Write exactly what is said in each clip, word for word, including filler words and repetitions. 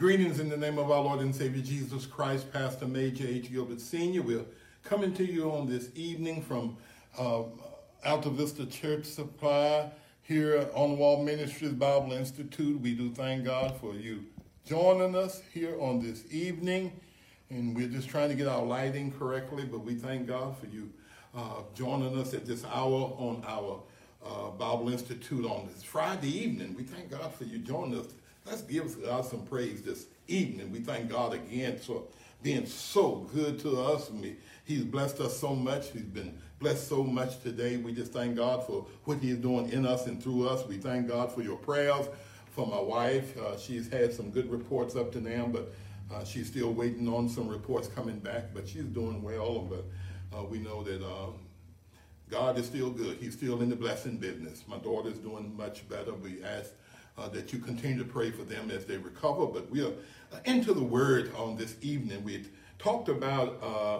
Greetings in the name of our Lord and Savior Jesus Christ. Pastor Major H. Gilbert Senior We're coming to you on this evening from uh, Alta Vista Church Supply here at Onwall Ministries Bible Institute. We do thank God for you joining us here on this evening. And we're just trying to get our lighting correctly, but we thank God for you uh, joining us at this hour on our uh, Bible Institute on this Friday evening. We thank God for you joining us. Let's give God some praise this evening. We thank God again for being so good to us. And we, he's blessed us so much. He's been blessed so much today. We just thank God for what he's doing in us and through us. We thank God for your prayers for my wife. Uh, she's had some good reports up to now, but uh, she's still waiting on some reports coming back. But she's doing well. But uh, we know that um, God is still good. He's still in the blessing business. My daughter's doing much better. We ask Uh, that you continue to pray for them as they recover. But we are into the Word on this evening. We talked about uh,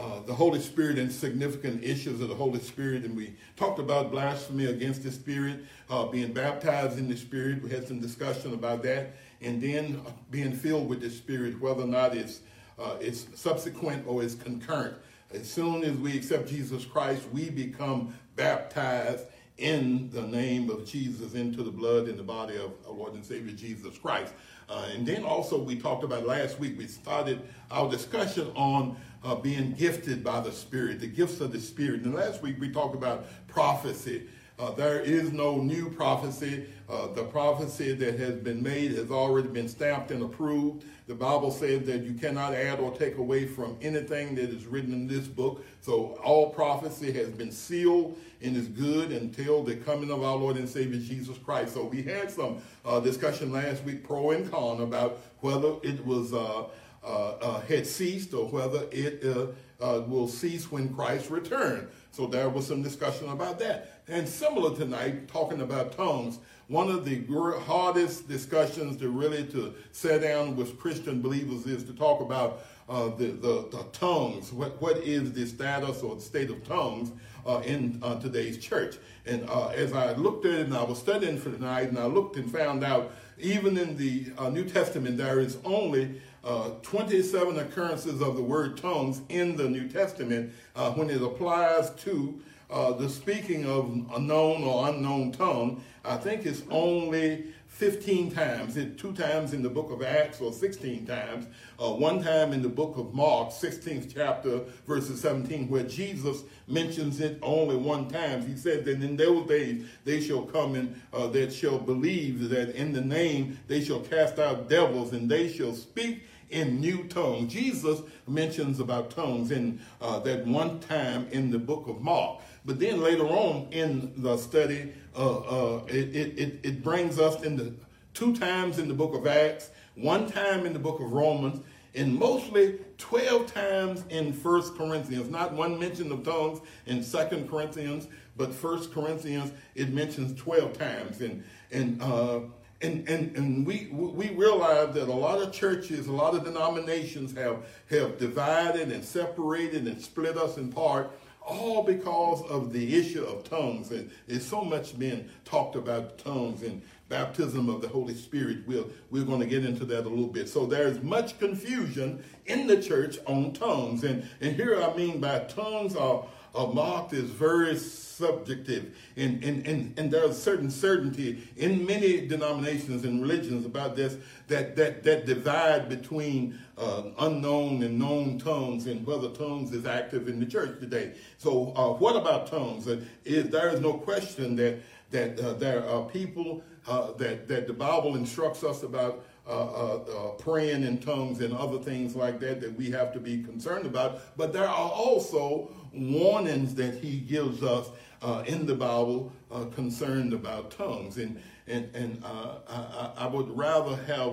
uh, the Holy Spirit and significant issues of the Holy Spirit, and we talked about blasphemy against the Spirit, uh, being baptized in the Spirit. We had some discussion about that, and then being filled with the Spirit, whether or not it's, uh, it's subsequent or it's concurrent. As soon as we accept Jesus Christ, we become baptized in the name of Jesus, into the blood and the body of our Lord and Savior Jesus Christ. Uh, and then also we talked about last week, we started our discussion on uh, being gifted by the Spirit, the gifts of the Spirit. And last week we talked about prophecy. Uh, there is no new prophecy. Uh, the prophecy that has been made has already been stamped and approved. The Bible says that you cannot add or take away from anything that is written in this book. So all prophecy has been sealed and is good until the coming of our Lord and Savior Jesus Christ. So we had some uh, discussion last week, pro and con, about whether it was uh, uh, uh, had ceased or whether it uh, uh, will cease when Christ returns. So there was some discussion about that. And similar tonight, talking about tongues, one of the hardest discussions to really to sit down with Christian believers is to talk about uh, the, the, the tongues. What, what is the status or the state of tongues uh, in uh, today's church? And uh, as I looked at it and I was studying for tonight, and I looked and found out even in the uh, New Testament, there is only uh, twenty-seven occurrences of the word tongues in the New Testament uh, when it applies to Uh, the speaking of a known or unknown tongue. I think it's only fifteen times, it, two times in the book of Acts, or sixteen times, uh, one time in the book of Mark, sixteenth chapter, verses seventeen, where Jesus mentions it only one time. He said that in those days they shall come and uh, that shall believe, that in the name they shall cast out devils, and they shall speak in new tongues. Jesus mentions about tongues in uh, that one time in the book of Mark. But then later on in the study, uh, uh, it, it, it brings us into two times in the book of Acts, one time in the book of Romans, and mostly twelve times in First Corinthians. Not one mention of tongues in Second Corinthians, but First Corinthians, it mentions twelve times. And, and, uh, And, and, and we we realize that a lot of churches, a lot of denominations have, have divided and separated and split us in part, all because of the issue of tongues. And there's so much been talked about tongues and baptism of the Holy Spirit. We'll, we're going to get into that a little bit. So there's much confusion in the church on tongues. And, and here I mean by tongues are, are marked as very subjective, and, and, and, and there's certain certainty in many denominations and religions about this, that that, that divide between uh, unknown and known tongues, and whether tongues is active in the church today. So uh, what about tongues? Uh, is, there is no question that, that uh, there are people uh, that, that the Bible instructs us about Uh, uh, uh, praying in tongues and other things like that that we have to be concerned about. But there are also warnings that he gives us uh, in the Bible uh, concerned about tongues. And and, and uh, I, I would rather have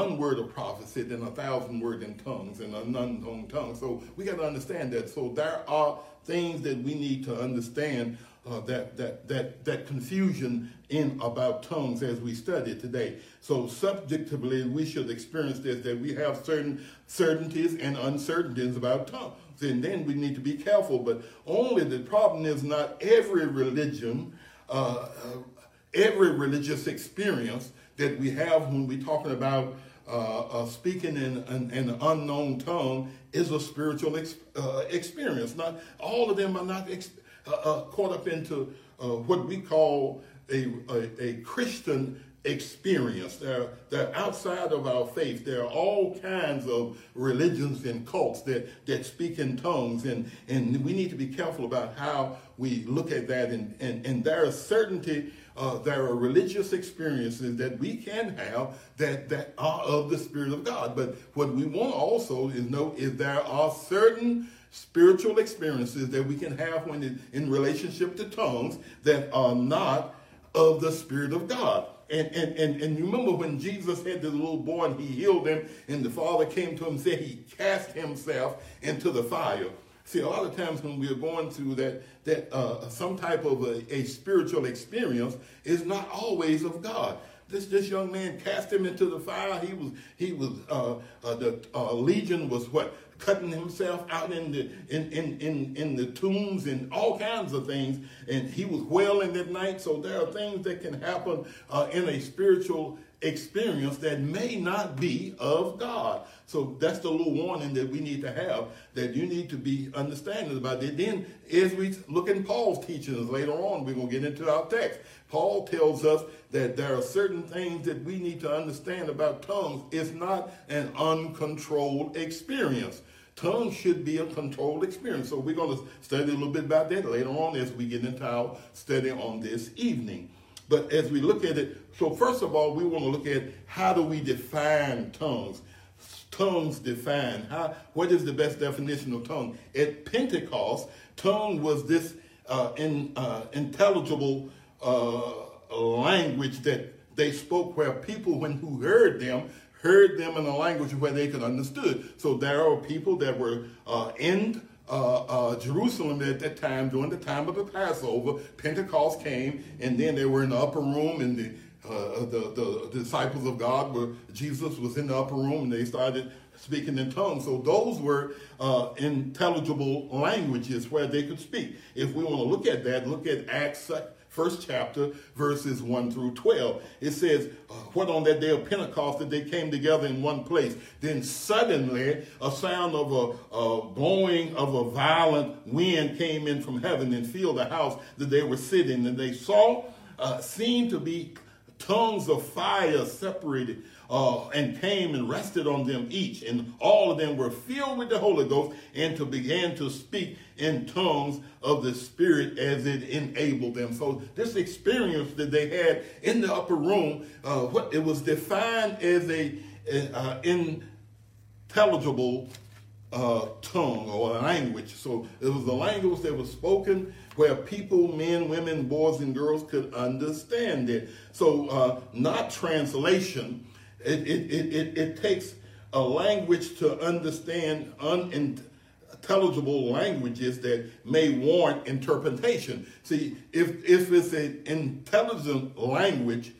one word of prophecy than a thousand words in tongues and an unknown tongue. So we got to understand that. So there are things that we need to understand Uh, that that that that confusion in about tongues as we study today. So subjectively, we should experience this, that we have certain certainties and uncertainties about tongues, and then we need to be careful. But only the problem is not every religion, uh, every religious experience that we have when we're talking about Uh, uh, speaking in an in, in unknown tongue is a spiritual ex, uh, experience. Not all of them are not ex, uh, uh, caught up into uh, what we call a, a, a Christian experience. They're, they're outside of our faith. There are all kinds of religions and cults that, that speak in tongues, and, and we need to be careful about how we look at that. And, and, and there is certainty. Uh, there are religious experiences that we can have that, that are of the Spirit of God. But what we want also is know is there are certain spiritual experiences that we can have when it, in relationship to tongues that are not of the Spirit of God. And, and, and, and you remember when Jesus had this little boy and he healed him, and the Father came to him and said he cast himself into the fire. See, a lot of times when we are going through that, that uh, some type of a, a spiritual experience is not always of God. This this young man cast him into the fire. He was he was uh, uh, the uh, legion was what cutting himself out in the in, in in in the tombs and all kinds of things. And he was wailing at night. So there are things that can happen uh, in a spiritual experience that may not be of God. So that's the little warning that we need to have, that you need to be understanding about it. Then as we look in Paul's teachings later on, we're going to get into our text. Paul tells us that there are certain things that we need to understand about tongues. It's not an uncontrolled experience. Tongues should be a controlled experience. So we're going to study a little bit about that later on as we get into our study on this evening. But as we look at it, so first of all, we want to look at how do we define tongues? Tongues define. How, what is the best definition of tongue? At Pentecost, tongue was this uh, in, uh, intelligible uh, language that they spoke, where people when who heard them, heard them in a language where they could understood. So there are people that were uh, in Uh, uh, Jerusalem at that time, during the time of the Passover. Pentecost came, and then they were in the upper room, and the uh, the, the disciples of God were, Jesus was in the upper room, and they started speaking in tongues. So those were uh, intelligible languages where they could speak. If we want to look at that, look at Acts first chapter, verses one through twelve. It says, what on that day of Pentecost that they came together in one place? Then suddenly a sound of a, a blowing of a violent wind came in from heaven and filled the house that they were sitting. And they saw, uh, seemed to be tongues of fire separated uh, and came and rested on them each. And all of them were filled with the Holy Ghost and to began to speak in tongues of the Spirit as it enabled them. So this experience that they had in the upper room, uh, what it was defined as a, a uh, intelligible uh, tongue or language. So it was a language that was spoken where people, men, women, boys, and girls could understand it. So uh, not translation. It, it, it, it, it takes a language to understand unintelligible languages that may warrant interpretation. See, if, if it's an intelligent language,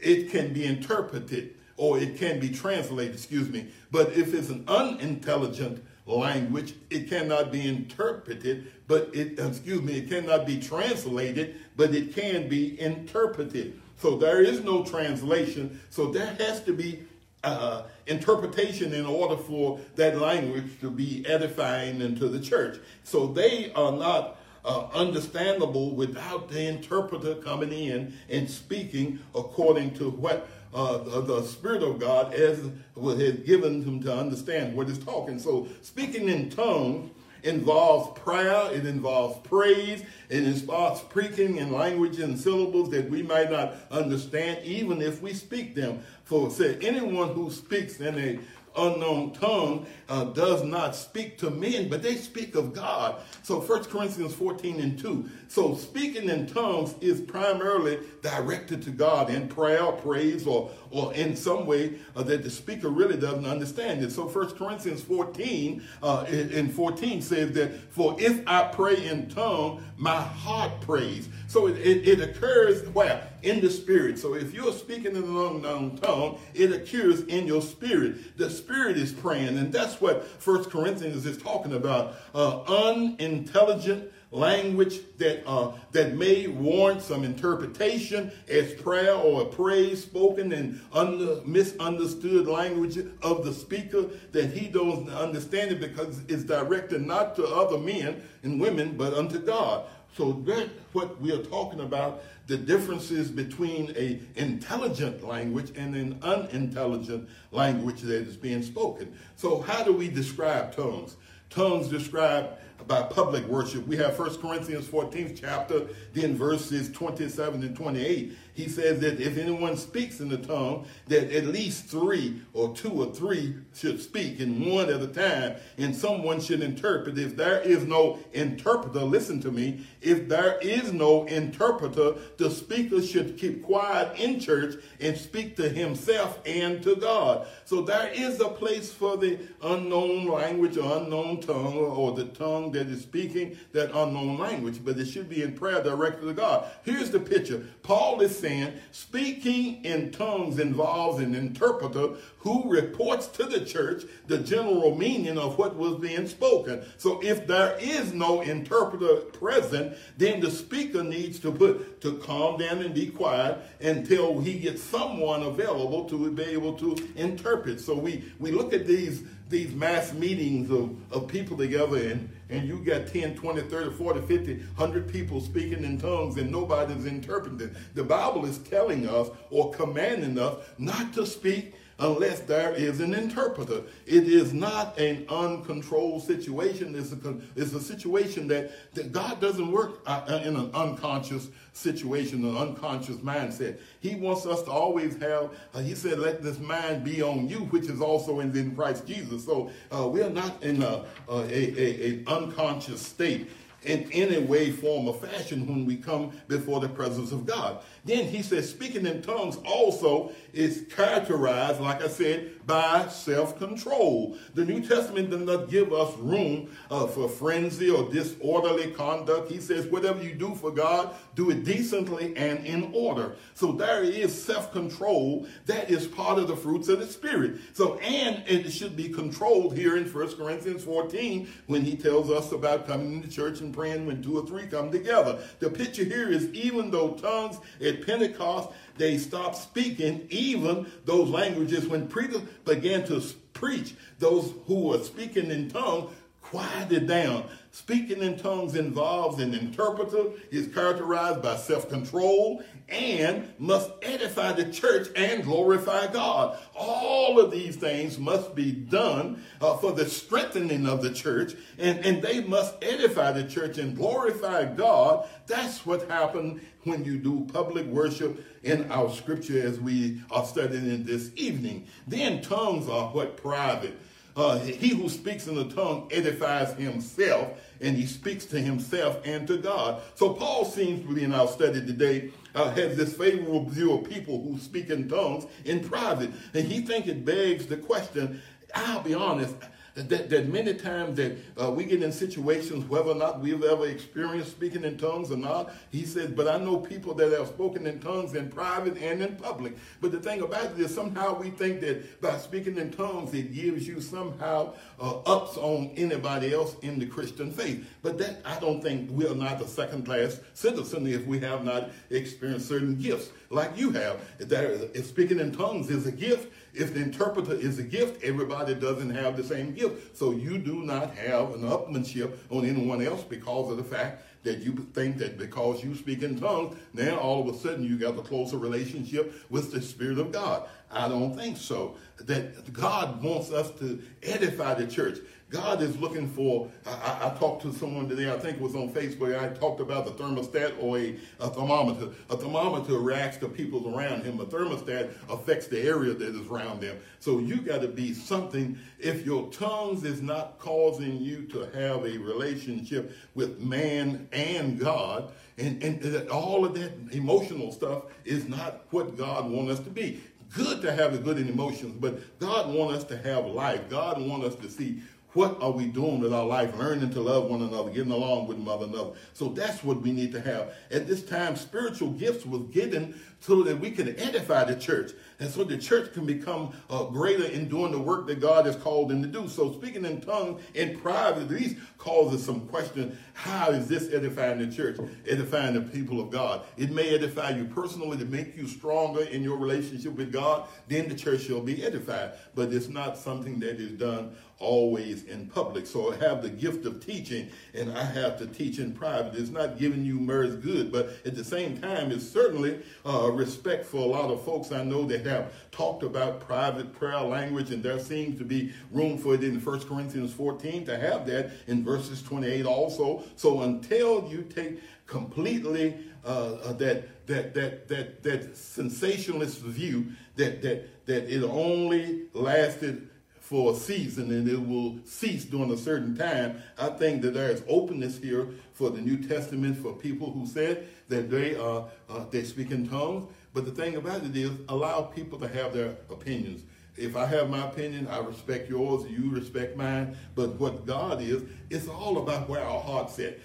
it can be interpreted or it can be translated, excuse me. But if it's an unintelligent language, it cannot be interpreted, but it, excuse me, it cannot be translated, but it can be interpreted. So there is no translation. So there has to be Uh, interpretation in order for that language to be edifying into the church. So they are not uh, understandable without the interpreter coming in and speaking according to what uh, the, the Spirit of God has, has given them to understand what is talking. So speaking in tongues involves prayer, it involves praise, it involves speaking in language and syllables that we might not understand even if we speak them. For it said, anyone who speaks in a unknown tongue uh, does not speak to men, but they speak of God. So First Corinthians fourteen and two. So speaking in tongues is primarily directed to God in prayer, praise, or or in some way uh, that the speaker really doesn't understand it. So First Corinthians fourteen uh, and fourteen says that, for if I pray in tongue, my heart prays. So it, it, it occurs where? In the spirit. So if you're speaking in an unknown tongue, it occurs in your spirit. The spirit is praying, and that's what First Corinthians is talking about. Uh, unintelligent language that, uh, that may warrant some interpretation as prayer or praise spoken in under, misunderstood language of the speaker that he doesn't understand it because it's directed not to other men and women but unto God. So that's what we are talking about, the differences between an intelligent language and an unintelligent language that is being spoken. So how do we describe tongues? Tongues described by public worship. We have First Corinthians fourteenth chapter, then verses twenty-seven and twenty-eight. He says that if anyone speaks in the tongue, that at least three or two or three should speak, and one at a time, and someone should interpret. If there is no interpreter, listen to me, if there is no interpreter, the speaker should keep quiet in church and speak to himself and to God. So there is a place for the unknown language or unknown tongue, or the tongue that is speaking that unknown language, but it should be in prayer directed to God. Here's the picture. Paul is saying speaking in tongues involves an interpreter who reports to the church the general meaning of what was being spoken. So if there is no interpreter present, then the speaker needs to put to calm down and be quiet until he gets someone available to be able to interpret. So we, we look at these these mass meetings of, of people together, and, and you got ten, twenty, thirty, forty, fifty, one hundred people speaking in tongues and nobody's interpreting. The Bible is telling us or commanding us not to speak unless there is an interpreter. It is not an uncontrolled situation. It's a, it's a situation that, that God doesn't work in an unconscious situation, an unconscious mindset. He wants us to always have, uh, he said, let this mind be on you, which is also in, in Christ Jesus. So uh, we're not in a, a, a, a unconscious state in any way, form, or fashion when we come before the presence of God. Then he says speaking in tongues also is characterized, like I said, by self-control. The New Testament does not give us room uh, for frenzy or disorderly conduct. He says whatever you do for God, do it decently and in order. So there is self-control. That is part of the fruits of the Spirit. So, and it should be controlled here in First Corinthians fourteen when he tells us about coming into church and praying when two or three come together. The picture here is even though tongues at Pentecost, they stopped speaking, even those languages when preachers began to preach, those who were speaking in tongues quieted down. Speaking in tongues involves an interpreter, is characterized by self-control, and must edify the church and glorify God. All of these things must be done uh, for the strengthening of the church, and, and they must edify the church and glorify God. That's what happened when you do public worship in our scripture as we are studying in this evening. Then tongues are what private. Uh, he who speaks in the tongue edifies himself, and he speaks to himself and to God. So Paul seems to be in our study today uh, has this favorable view of people who speak in tongues in private. And he thinks it begs the question, I'll be honest, That, that many times that uh, we get in situations, whether or not we've ever experienced speaking in tongues or not, he says, but I know people that have spoken in tongues in private and in public. But the thing about it is somehow we think that by speaking in tongues, it gives you somehow uh, ups on anybody else in the Christian faith. But that, I don't think, we are not a second-class citizen if we have not experienced certain gifts like you have. That if speaking in tongues is a gift, if the interpreter is a gift, everybody doesn't have the same gift. So you do not have an upmanship on anyone else because of the fact that you think that because you speak in tongues, now all of a sudden you got a closer relationship with the Spirit of God. I don't think so. That God wants us to edify the church. God is looking for, I, I talked to someone today, I think it was on Facebook, I talked about the thermostat or a, a thermometer. A thermometer reacts to people around him. A thermostat affects the area that is around them. So you got to be something. If your tongues is not causing you to have a relationship with man and God, and, and, and all of that emotional stuff is not what God wants us to be. Good to have the good in emotions, but God wants us to have life. God wants us to see what are we doing with our life, learning to love one another, getting along with one another. So that's what we need to have. At this time, spiritual gifts was given so that we can edify the church, and so the church can become uh, greater in doing the work that God has called them to do. So speaking in tongues in private at least causes some question. How is this edifying the church, edifying the people of God? It may edify you personally to make you stronger in your relationship with God. Then the church shall be edified. But it's not something that is done always in public. So I have the gift of teaching, and I have to teach in private. It's not giving you merits good, but at the same time, it's certainly uh, respect for a lot of folks I know that have talked about private prayer language, and there seems to be room for it in First Corinthians fourteen to have that in verses twenty-eight also. So until you take completely uh, that that that that that sensationalist view that that that it only lasted for a season and it will cease during a certain time, I think that there is openness here for the New Testament for people who said that they are uh, they speak in tongues. But the thing about it is, allow people to have their opinions. If I have my opinion, I respect yours, you respect mine. But what God is, it's all about where our heart's at.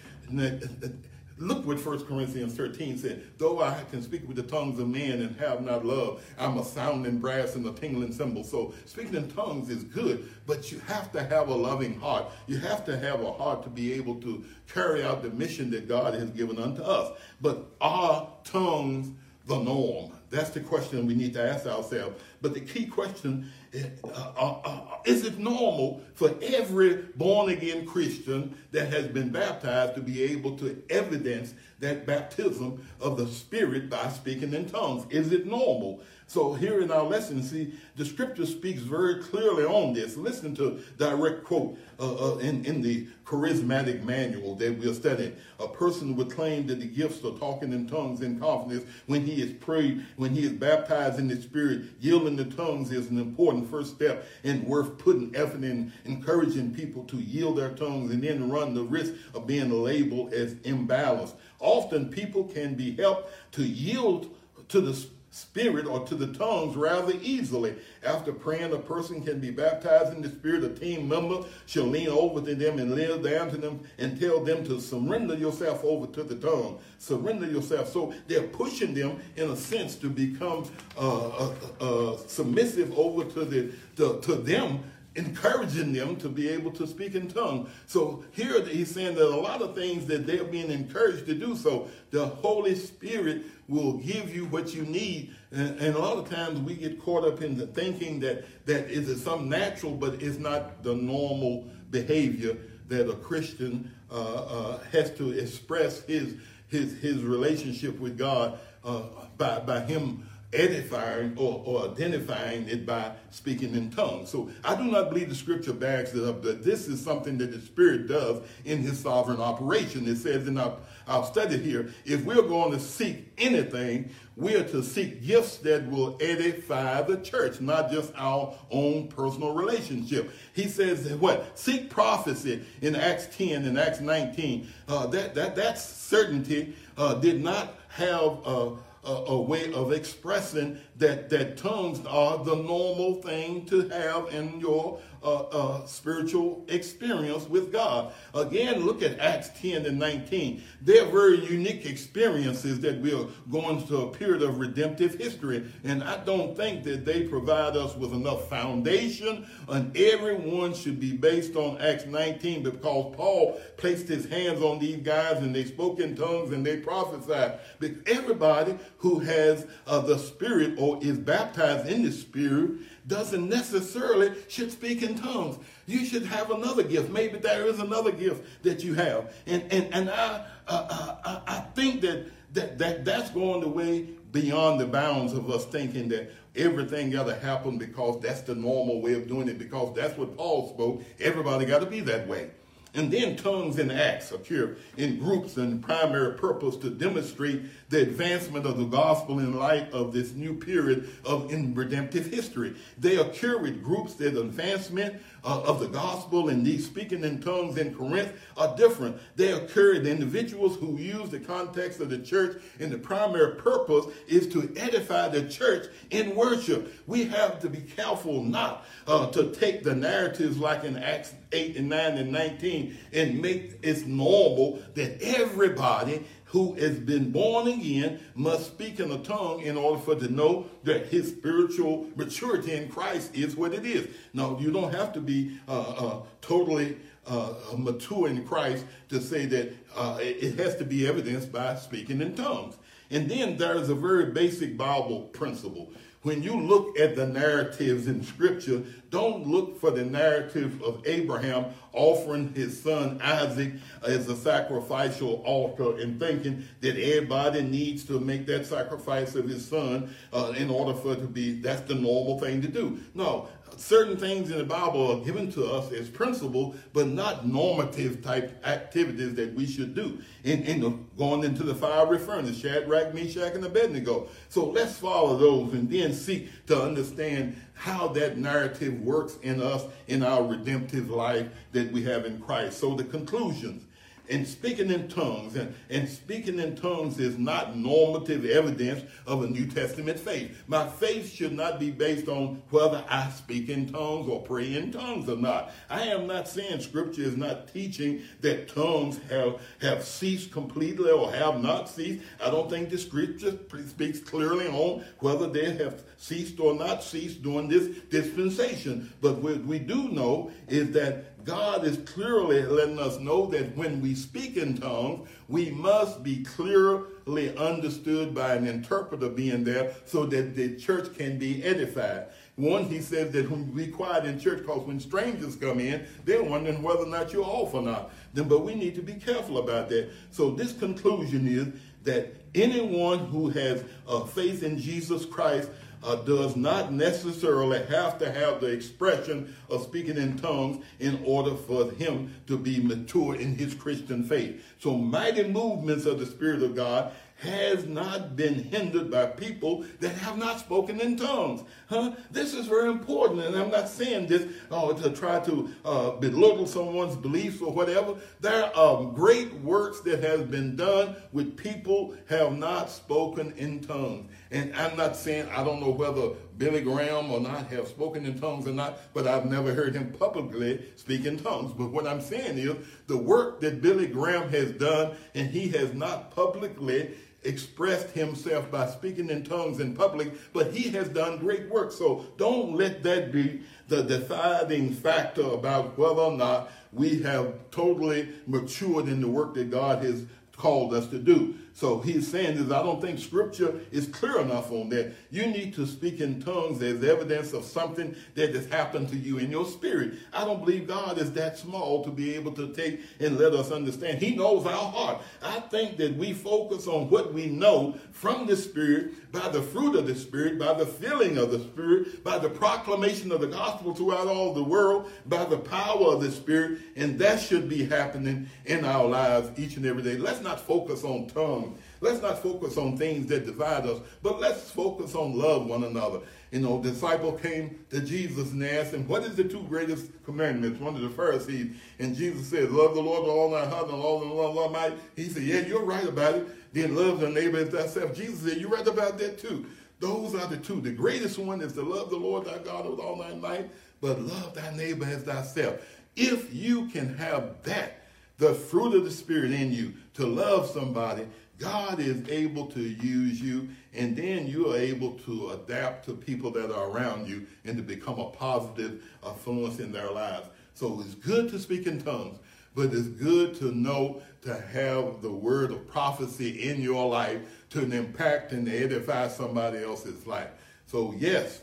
Look what First Corinthians thirteen said. Though I can speak with the tongues of men and have not love, I'm a sounding brass and a tingling cymbal. So speaking in tongues is good, but you have to have a loving heart. You have to have a heart to be able to carry out the mission that God has given unto us. But are tongues the norm? That's the question we need to ask ourselves. But the key question is, uh, uh, uh, is it normal for every born-again Christian that has been baptized to be able to evidence that baptism of the Spirit by speaking in tongues? Is it normal? So here in our lesson, see, the scripture speaks very clearly on this. Listen to direct quote uh, uh, in, in the charismatic manual that we're studying. A person would claim that the gifts of talking in tongues in confidence when he is prayed, when he is baptized in the Spirit. Yielding the tongues is an important first step and worth putting effort in encouraging people to yield their tongues and then run the risk of being labeled as imbalanced. Often people can be helped to yield to the Spirit. Spirit or to the tongues rather easily. After praying, a person can be baptized in the Spirit. A team member shall lean over to them and kneel down to them and tell them to surrender yourself over to the tongue. Surrender yourself. So they're pushing them in a sense to become uh, uh, uh, submissive over to the to, to them, encouraging them to be able to speak in tongues. So here he's saying that a lot of things that they're being encouraged to do. So the Holy Spirit will give you what you need. And, and a lot of times we get caught up in the thinking that that is some natural, but it's not the normal behavior that a Christian uh, uh, has to express his his his relationship with God uh, by by him edifying or, or identifying it by speaking in tongues. So I do not believe the scripture backs it up, but this is something that the Spirit does in his sovereign operation. It says in our, our study here, if we're going to seek anything, we are to seek gifts that will edify the church, not just our own personal relationship. He says that what? Seek prophecy in Acts ten and Acts nineteen. Uh, that, that, that certainty uh, did not have... Uh, a way of expressing that, that tongues are the normal thing to have in your uh, uh, spiritual experience with God. Again, look at Acts ten and nineteen. They're very unique experiences that we are going through a period of redemptive history. And I don't think that they provide us with enough foundation, and everyone should be based on Acts nineteen, because Paul placed his hands on these guys and they spoke in tongues and they prophesied. But everybody who has uh, the Spirit or is baptized in the Spirit doesn't necessarily should speak in tongues. You should have another gift. Maybe there is another gift that you have. And and, and I, uh, I I think that, that, that that's going the way beyond the bounds of us thinking that everything got to happen because that's the normal way of doing it, because that's what Paul spoke. Everybody got to be that way. And then tongues in Acts occur in groups and primary purpose to demonstrate the advancement of the gospel in light of this new period of in redemptive history. They occur with groups that advancement uh, of the gospel, and these speaking in tongues in Corinth are different. They occur in individuals who use the context of the church, and the primary purpose is to edify the church in worship. We have to be careful not uh, to take the narratives like in Acts eight and nine and nineteen and make it normal that everybody who has been born again must speak in a tongue in order for to know that his spiritual maturity in Christ is what it is. Now, you don't have to be uh, uh, totally uh, mature in Christ to say that uh, it has to be evidenced by speaking in tongues. And then there is a very basic Bible principle. When you look at the narratives in Scripture, don't look for the narrative of Abraham offering his son Isaac as a sacrificial altar and thinking that everybody needs to make that sacrifice of his son uh, in order for it to be, that's the normal thing to do. No, certain things in the Bible are given to us as principle, but not normative type activities that we should do. In, in the, going into the fiery furnace, Shadrach, Meshach, and Abednego. So let's follow those and then seek to understand how that narrative works in us in our redemptive life that we have in Christ. So the conclusions. And speaking in tongues, and, and speaking in tongues is not normative evidence of a New Testament faith. My faith should not be based on whether I speak in tongues or pray in tongues or not. I am not saying Scripture is not teaching that tongues have, have ceased completely or have not ceased. I don't think the Scripture speaks clearly on whether they have ceased or not ceased during this dispensation. But what we do know is that God is clearly letting us know that when we speak in tongues, we must be clearly understood by an interpreter being there so that the church can be edified. One, he says that when we quiet in church, because when strangers come in, they're wondering whether or not you're off or not. Then, but we need to be careful about that. So this conclusion is that anyone who has a faith in Jesus Christ Uh, does not necessarily have to have the expression of speaking in tongues in order for him to be mature in his Christian faith. So mighty movements of the Spirit of God has not been hindered by people that have not spoken in tongues. Huh? This is very important, and I'm not saying this oh, to try to uh, belittle someone's beliefs or whatever. There are great works that has been done with people have not spoken in tongues. And I'm not saying, I don't know whether Billy Graham or not have spoken in tongues or not, but I've never heard him publicly speak in tongues. But what I'm saying is the work that Billy Graham has done, and he has not publicly expressed himself by speaking in tongues in public, but he has done great work. So don't let that be the deciding factor about whether or not we have totally matured in the work that God has called us to do. So he's saying this, I don't think Scripture is clear enough on that. You need to speak in tongues as evidence of something that has happened to you in your spirit. I don't believe God is that small to be able to take and let us understand. He knows our heart. I think that we focus on what we know from the Spirit, by the fruit of the Spirit, by the filling of the Spirit, by the proclamation of the gospel throughout all the world, by the power of the Spirit, and that should be happening in our lives each and every day. Let's not focus on tongues. Let's not focus on things that divide us, but let's focus on love one another. You know, the disciple came to Jesus and asked him, what is the two greatest commandments? One of the Pharisees. And Jesus said, love the Lord with all thy heart and all thy love might. He said, yeah, you're right about it. Then love thy neighbor as thyself. Jesus said, you're right about that too. Those are the two. The greatest one is to love the Lord thy God with all thy might, but love thy neighbor as thyself. If you can have that, the fruit of the Spirit in you, to love somebody, God is able to use you, and then you are able to adapt to people that are around you and to become a positive influence in their lives. So it's good to speak in tongues, but it's good to know to have the word of prophecy in your life to impact and edify somebody else's life. So yes,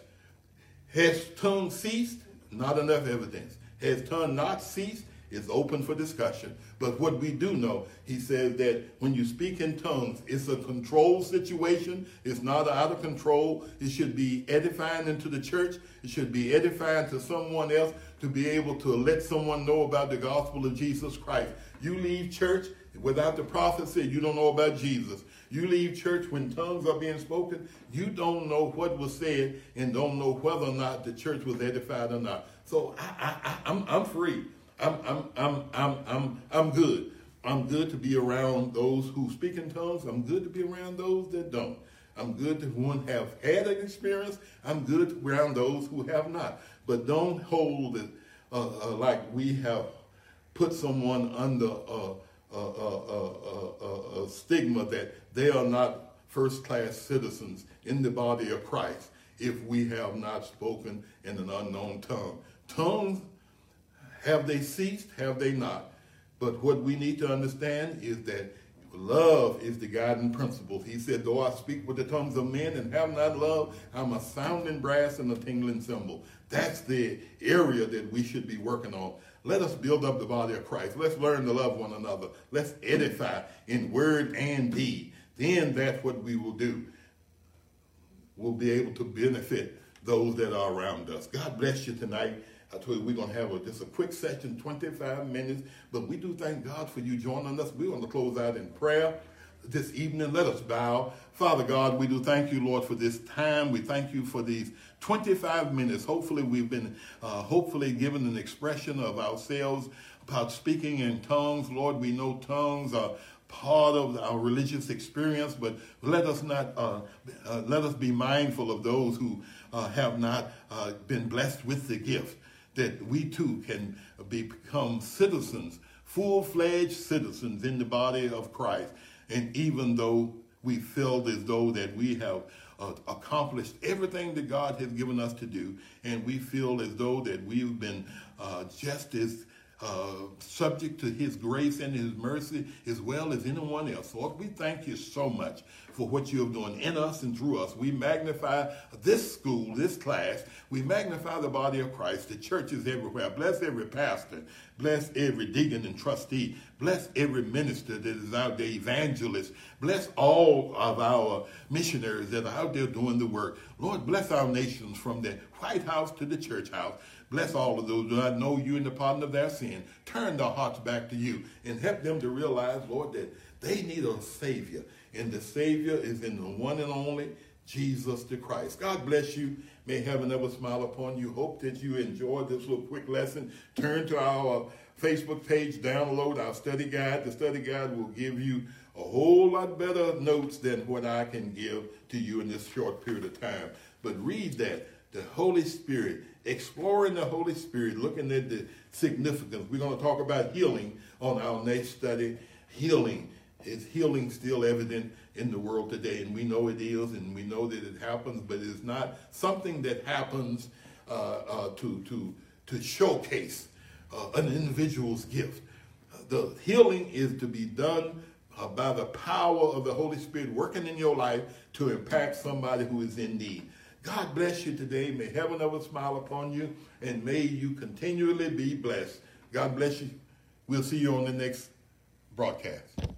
has tongue ceased? Not enough evidence. Has tongue not ceased? It's open for discussion. But what we do know, he says that when you speak in tongues, it's a controlled situation. It's not out of control. It should be edifying into the church. It should be edifying to someone else to be able to let someone know about the gospel of Jesus Christ. You leave church without the prophecy, you don't know about Jesus. You leave church when tongues are being spoken, you don't know what was said and don't know whether or not the church was edified or not. So I, I, I, I'm, I'm free. I'm I'm I'm I'm I'm I'm good. I'm good to be around those who speak in tongues. I'm good to be around those that don't. I'm good to one have had an experience. I'm good to be around those who have not. But don't hold it uh, uh, like we have put someone under uh, uh, uh, uh, uh, uh, stigma that they are not first-class citizens in the body of Christ if we have not spoken in an unknown tongue. Tongues, have they ceased? Have they not? But what we need to understand is that love is the guiding principle. He said, though I speak with the tongues of men and have not love, I'm a sounding brass and a tingling cymbal. That's the area that we should be working on. Let us build up the body of Christ. Let's learn to love one another. Let's edify in word and deed. Then that's what we will do. We'll be able to benefit those that are around us. God bless you tonight. I told you we're going to have a, just a quick session, twenty-five minutes, but we do thank God for you joining us. We're going to close out in prayer this evening. Let us bow. Father God, we do thank you, Lord, for this time. We thank you for these twenty-five minutes. Hopefully we've been uh, hopefully given an expression of ourselves about speaking in tongues. Lord, we know tongues are part of our religious experience, but let us not uh, uh, let us be mindful of those who uh, have not uh, been blessed with the gift, that we too can become citizens, full-fledged citizens in the body of Christ. And even though we feel as though that we have uh, accomplished everything that God has given us to do, and we feel as though that we've been uh, just as uh, subject to his grace and his mercy as well as anyone else. Lord, we thank you so much for what you have done in us and through us. We magnify this school, this class. We magnify the body of Christ, the churches everywhere. Bless every pastor. Bless every deacon and trustee. Bless every minister that is out there, evangelist. Bless all of our missionaries that are out there doing the work. Lord, bless our nations from the White House to the church house. Bless all of those who do not know you in the pardon of their sin. Turn their hearts back to you and help them to realize, Lord, that they need a Savior. And the Savior is in the one and only Jesus the Christ. God bless you. May heaven ever smile upon you. Hope that you enjoyed this little quick lesson. Turn to our Facebook page, download our study guide. The study guide will give you a whole lot better notes than what I can give to you in this short period of time. But read that. The Holy Spirit, exploring the Holy Spirit, looking at the significance. We're going to talk about healing on our next study. Healing. Is healing still evident in the world today? And we know it is, and we know that it happens, but it's not something that happens uh, uh, to, to, to showcase uh, an individual's gift. The healing is to be done uh, by the power of the Holy Spirit working in your life to impact somebody who is in need. God bless you today. May heaven ever smile upon you, and may you continually be blessed. God bless you. We'll see you on the next broadcast.